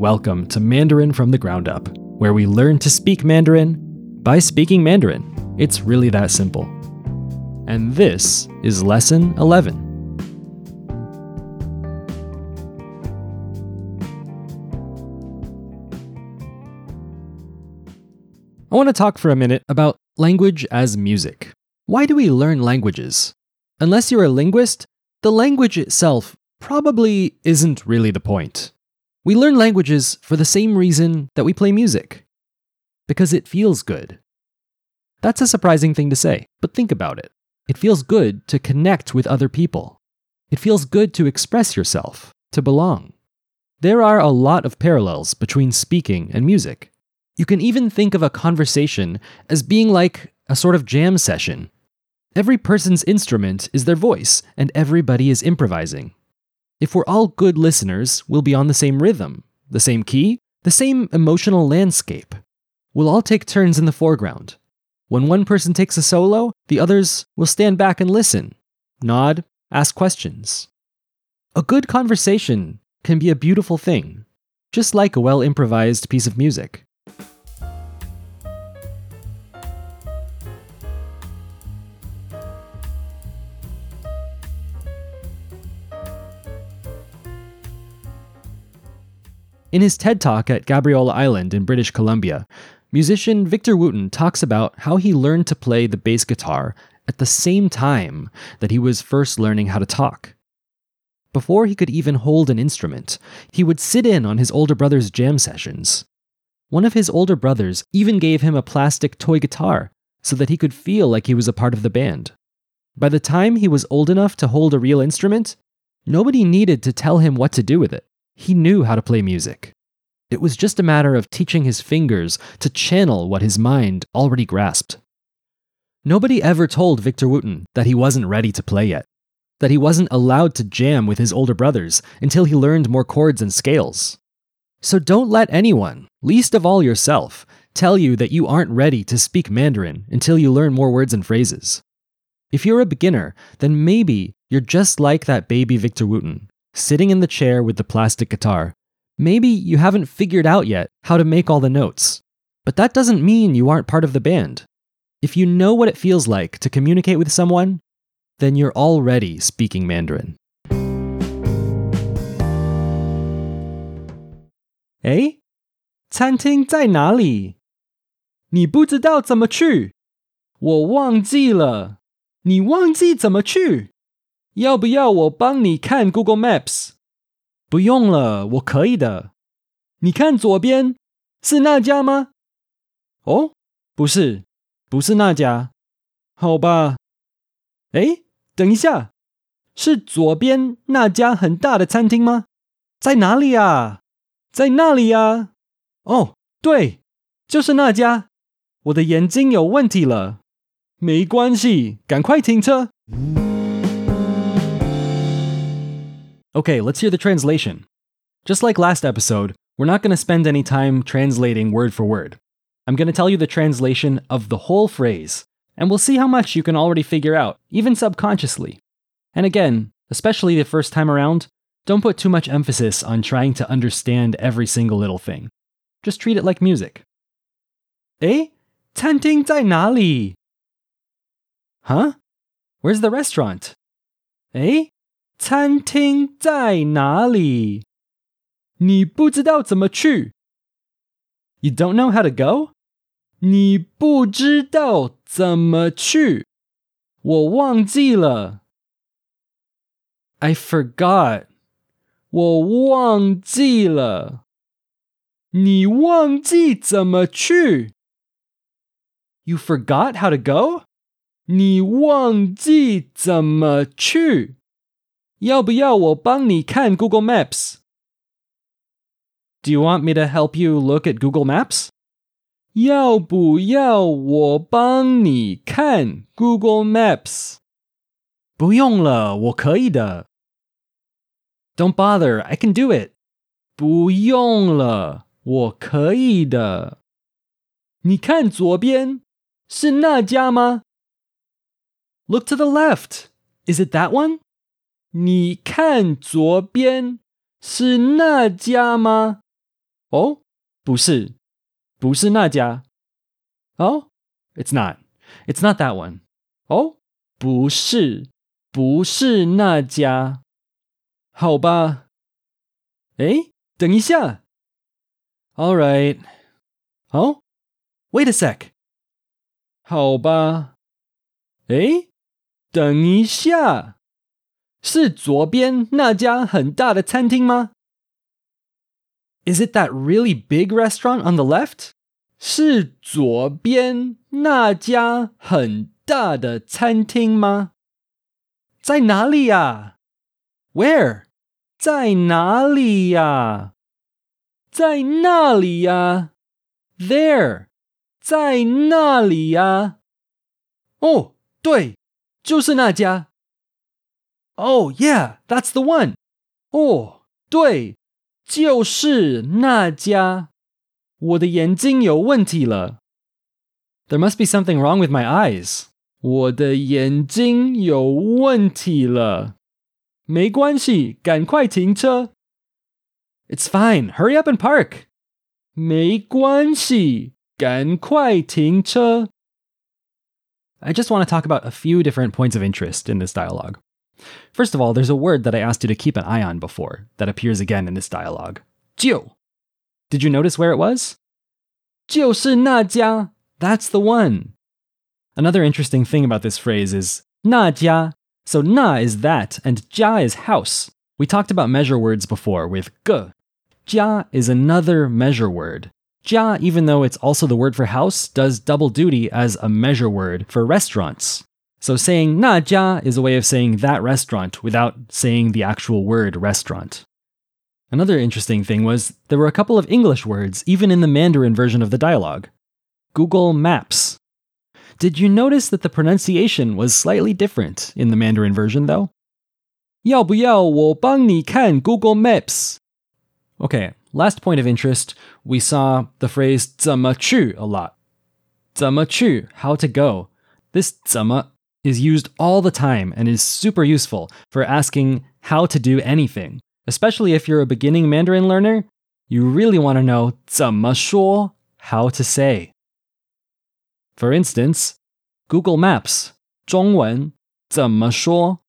Welcome to Mandarin from the Ground Up, where we learn to speak Mandarin by speaking Mandarin. It's really that simple. And this is Lesson 11. I want to talk for a minute about language as music. Why do we learn languages? Unless you're a linguist, the language itself probably isn't really the point. We learn languages for the same reason that we play music. Because it feels good. That's a surprising thing to say, but think about it. It feels good to connect with other people. It feels good to express yourself, to belong. There are a lot of parallels between speaking and music. You can even think of a conversation as being like a sort of jam session. Every person's instrument is their voice, and everybody is improvising. If we're all good listeners, we'll be on the same rhythm, the same key, the same emotional landscape. We'll all take turns in the foreground. When one person takes a solo, the others will stand back and listen, nod, ask questions. A good conversation can be a beautiful thing, just like a well-improvised piece of music. In his TED Talk at Gabriola Island in British Columbia, musician Victor Wooten talks about how he learned to play the bass guitar at the same time that he was first learning how to talk. Before he could even hold an instrument, he would sit in on his older brother's jam sessions. One of his older brothers even gave him a plastic toy guitar so that he could feel like he was a part of the band. By the time he was old enough to hold a real instrument, nobody needed to tell him what to do with it. He knew how to play music. It was just a matter of teaching his fingers to channel what his mind already grasped. Nobody ever told Victor Wooten that he wasn't ready to play yet, that he wasn't allowed to jam with his older brothers until he learned more chords and scales. So don't let anyone, least of all yourself, tell you that you aren't ready to speak Mandarin until you learn more words and phrases. If you're a beginner, then maybe you're just like that baby Victor Wooten, sitting in the chair with the plastic guitar. Maybe you haven't figured out yet how to make all the notes, but that doesn't mean you aren't part of the band. If you know what it feels like to communicate with someone, then you're already speaking Mandarin. Eh? 餐厅在哪里? 你不知道怎么去? 我忘记了. 你忘记怎么去? 要不要我帮你看 Google Maps? 不用了，我可以的。你看左边，是那家吗？ 哦，不是那家。好吧。诶，等一下，是左边那家很大的餐厅吗？在哪里啊？在那里啊。哦，对，就是那家。我的眼睛有问题了。没关系，赶快停车。 Okay, let's hear the translation. Just like last episode, we're not going to spend any time translating word for word. I'm going to tell you the translation of the whole phrase, and we'll see how much you can already figure out, even subconsciously. And again, especially the first time around, don't put too much emphasis on trying to understand every single little thing. Just treat it like music. 诶，餐厅在哪里? Huh? Where's the restaurant? 诶? 餐厅在哪里? 你不知道怎么去? You don't know how to go? 你不知道怎么去? 我忘记了. I forgot. 我忘记了. 你忘记怎么去? You forgot how to go? 你忘记怎么去? 要不要我帮你看 Google Maps? Do you want me to help you look at Google Maps? 要不要我帮你看 Google Maps? 不用了，我可以的。 Don't bother, I can do it. 不用了，我可以的。 你看左边，是那家吗？ Look to the left. Is it that one? 你看左边，是那家吗? Oh, 不是. 不是那家. Oh, it's not. It's not that one. Oh, 不是. 不是那家. 好吧. 等一下. All right. Oh, wait a sec. 好吧. 等一下. 是左边那家很大的餐厅吗? Is it that really big restaurant on the left? 是左边那家很大的餐厅吗? 在哪里呀? Where? 在哪里呀? 在那里呀? There. 在那里呀? Oh, 对, 就是那家. Oh, yeah, that's the one. Oh, 对, 就是那家. 我的眼睛有问题了. There must be something wrong with my eyes. 我的眼睛有问题了. 没关系, 赶快停车. It's fine, hurry up and park. 没关系, 赶快停车. I just want to talk about a few different points of interest in this dialogue. First of all, there's a word that I asked you to keep an eye on before that appears again in this dialogue. 就. Did you notice where it was? 就是那家. That's the one. Another interesting thing about this phrase is 那家. So 那 is that and 家 is house. We talked about measure words before with 个. 家 is another measure word. 家, even though it's also the word for house, does double duty as a measure word for restaurants. So saying 那家 is a way of saying that restaurant without saying the actual word restaurant. Another interesting thing was there were a couple of English words even in the Mandarin version of the dialogue. Google Maps. Did you notice that the pronunciation was slightly different in the Mandarin version though? 要不要我帮你看 Google Maps? Okay, last point of interest, we saw the phrase 怎么去 a lot. 怎么去, how to go. This 怎么 is used all the time and is super useful for asking how to do anything. Especially if you're a beginning Mandarin learner, you really want to know 怎么说, how to say. For instance, Google Maps 中文 怎么说?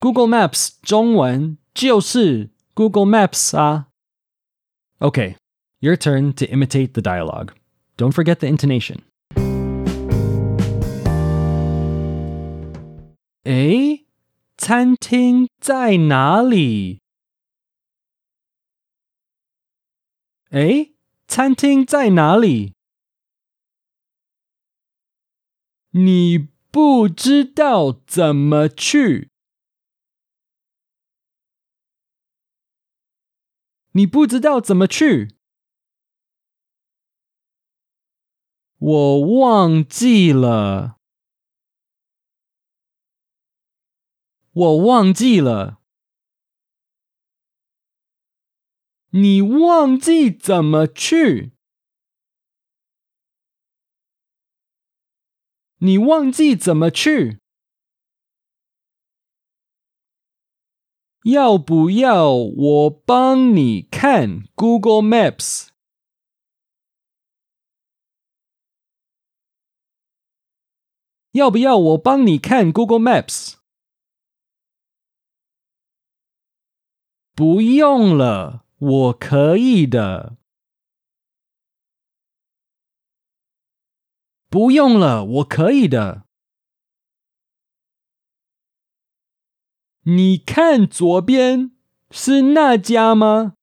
Google Maps 中文 就是 Google Maps 啊. Okay, your turn to imitate the dialogue. Don't forget the intonation. 餐厅在哪里? 餐厅在哪里? 你不知道怎么去? 你不知道怎么去? 我忘记了。 我忘记了。 你忘记怎么去? 你忘记怎么去? 要不要我帮你看 Google Maps? 要不要我帮你看 Google Maps? 不用了, 我可以的。 不用了, 我可以的。 你看左边, 是那家吗?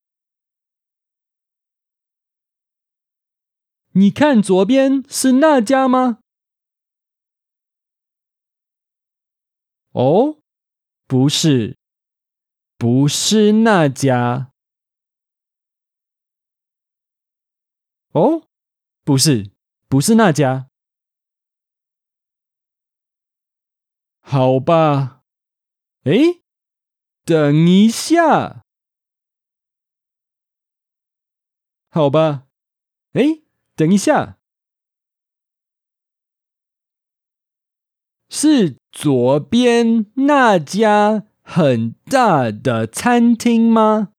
你看左边, 是那家吗? Oh, 不是。 不是那家。 哦， 不是， 不是那家。 好吧。 等一下。 好吧。 等一下。 是左边那家 很大的餐厅吗?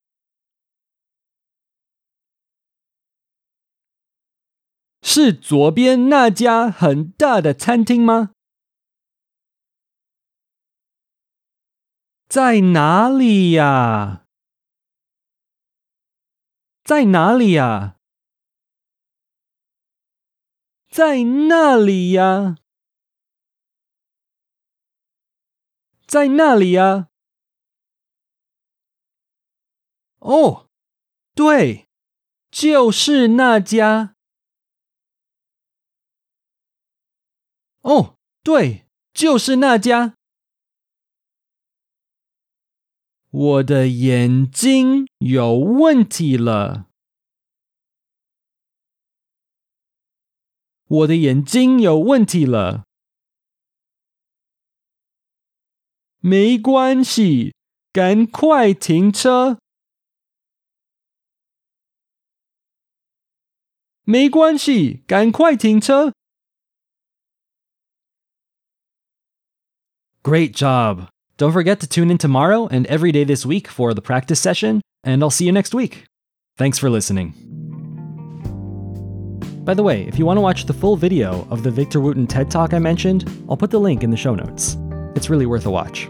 是左边那家很大的餐厅吗？在哪里呀？在哪里呀？在那里呀？在那里呀？哦，对，就是那家。哦，对，就是那家。我的眼睛有问题了。我的眼睛有问题了。没关系，赶快停车。没关系，赶快停车。Great job!Don't forget to tune in tomorrow and every day this week for the practice session, and I'll see you next week. Thanks for listening. By the way, if you want to watch the full video of the Victor Wooten TED Talk I mentioned, I'll put the link in the show notes. It's really worth a watch.